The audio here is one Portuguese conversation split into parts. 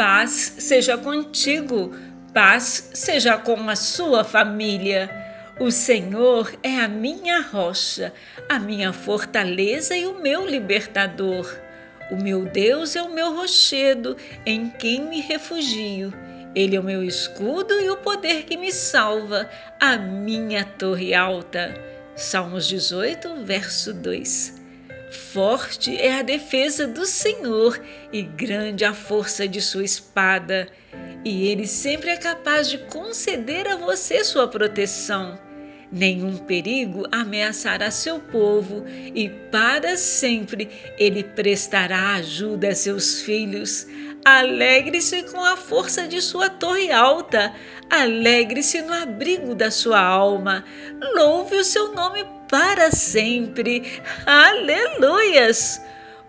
paz seja contigo, paz seja com a sua família. O Senhor é a minha rocha, a minha fortaleza e o meu libertador. O meu Deus é o meu rochedo, em quem me refugio. Ele é o meu escudo e o poder que me salva, a minha torre alta. Salmos 18, verso 2. Forte é a defesa do Senhor e grande a força de sua espada. E Ele sempre é capaz de conceder a você sua proteção. Nenhum perigo ameaçará seu povo e para sempre Ele prestará ajuda a seus filhos. Alegre-se com a força de sua torre alta. Alegre-se no abrigo da sua alma. Louve o seu nome para sempre. Aleluias!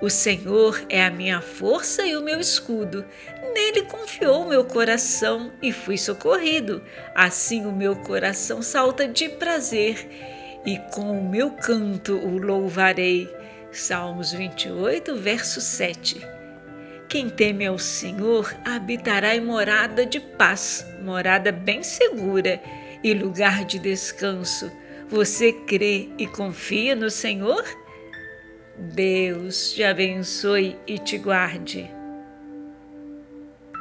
O Senhor é a minha força e o meu escudo. Nele confiou meu coração e fui socorrido. Assim o meu coração salta de prazer e com o meu canto o louvarei. Salmos 28, verso 7. Quem teme ao Senhor habitará em morada de paz, morada bem segura e lugar de descanso. Você crê e confia no Senhor? Deus te abençoe e te guarde.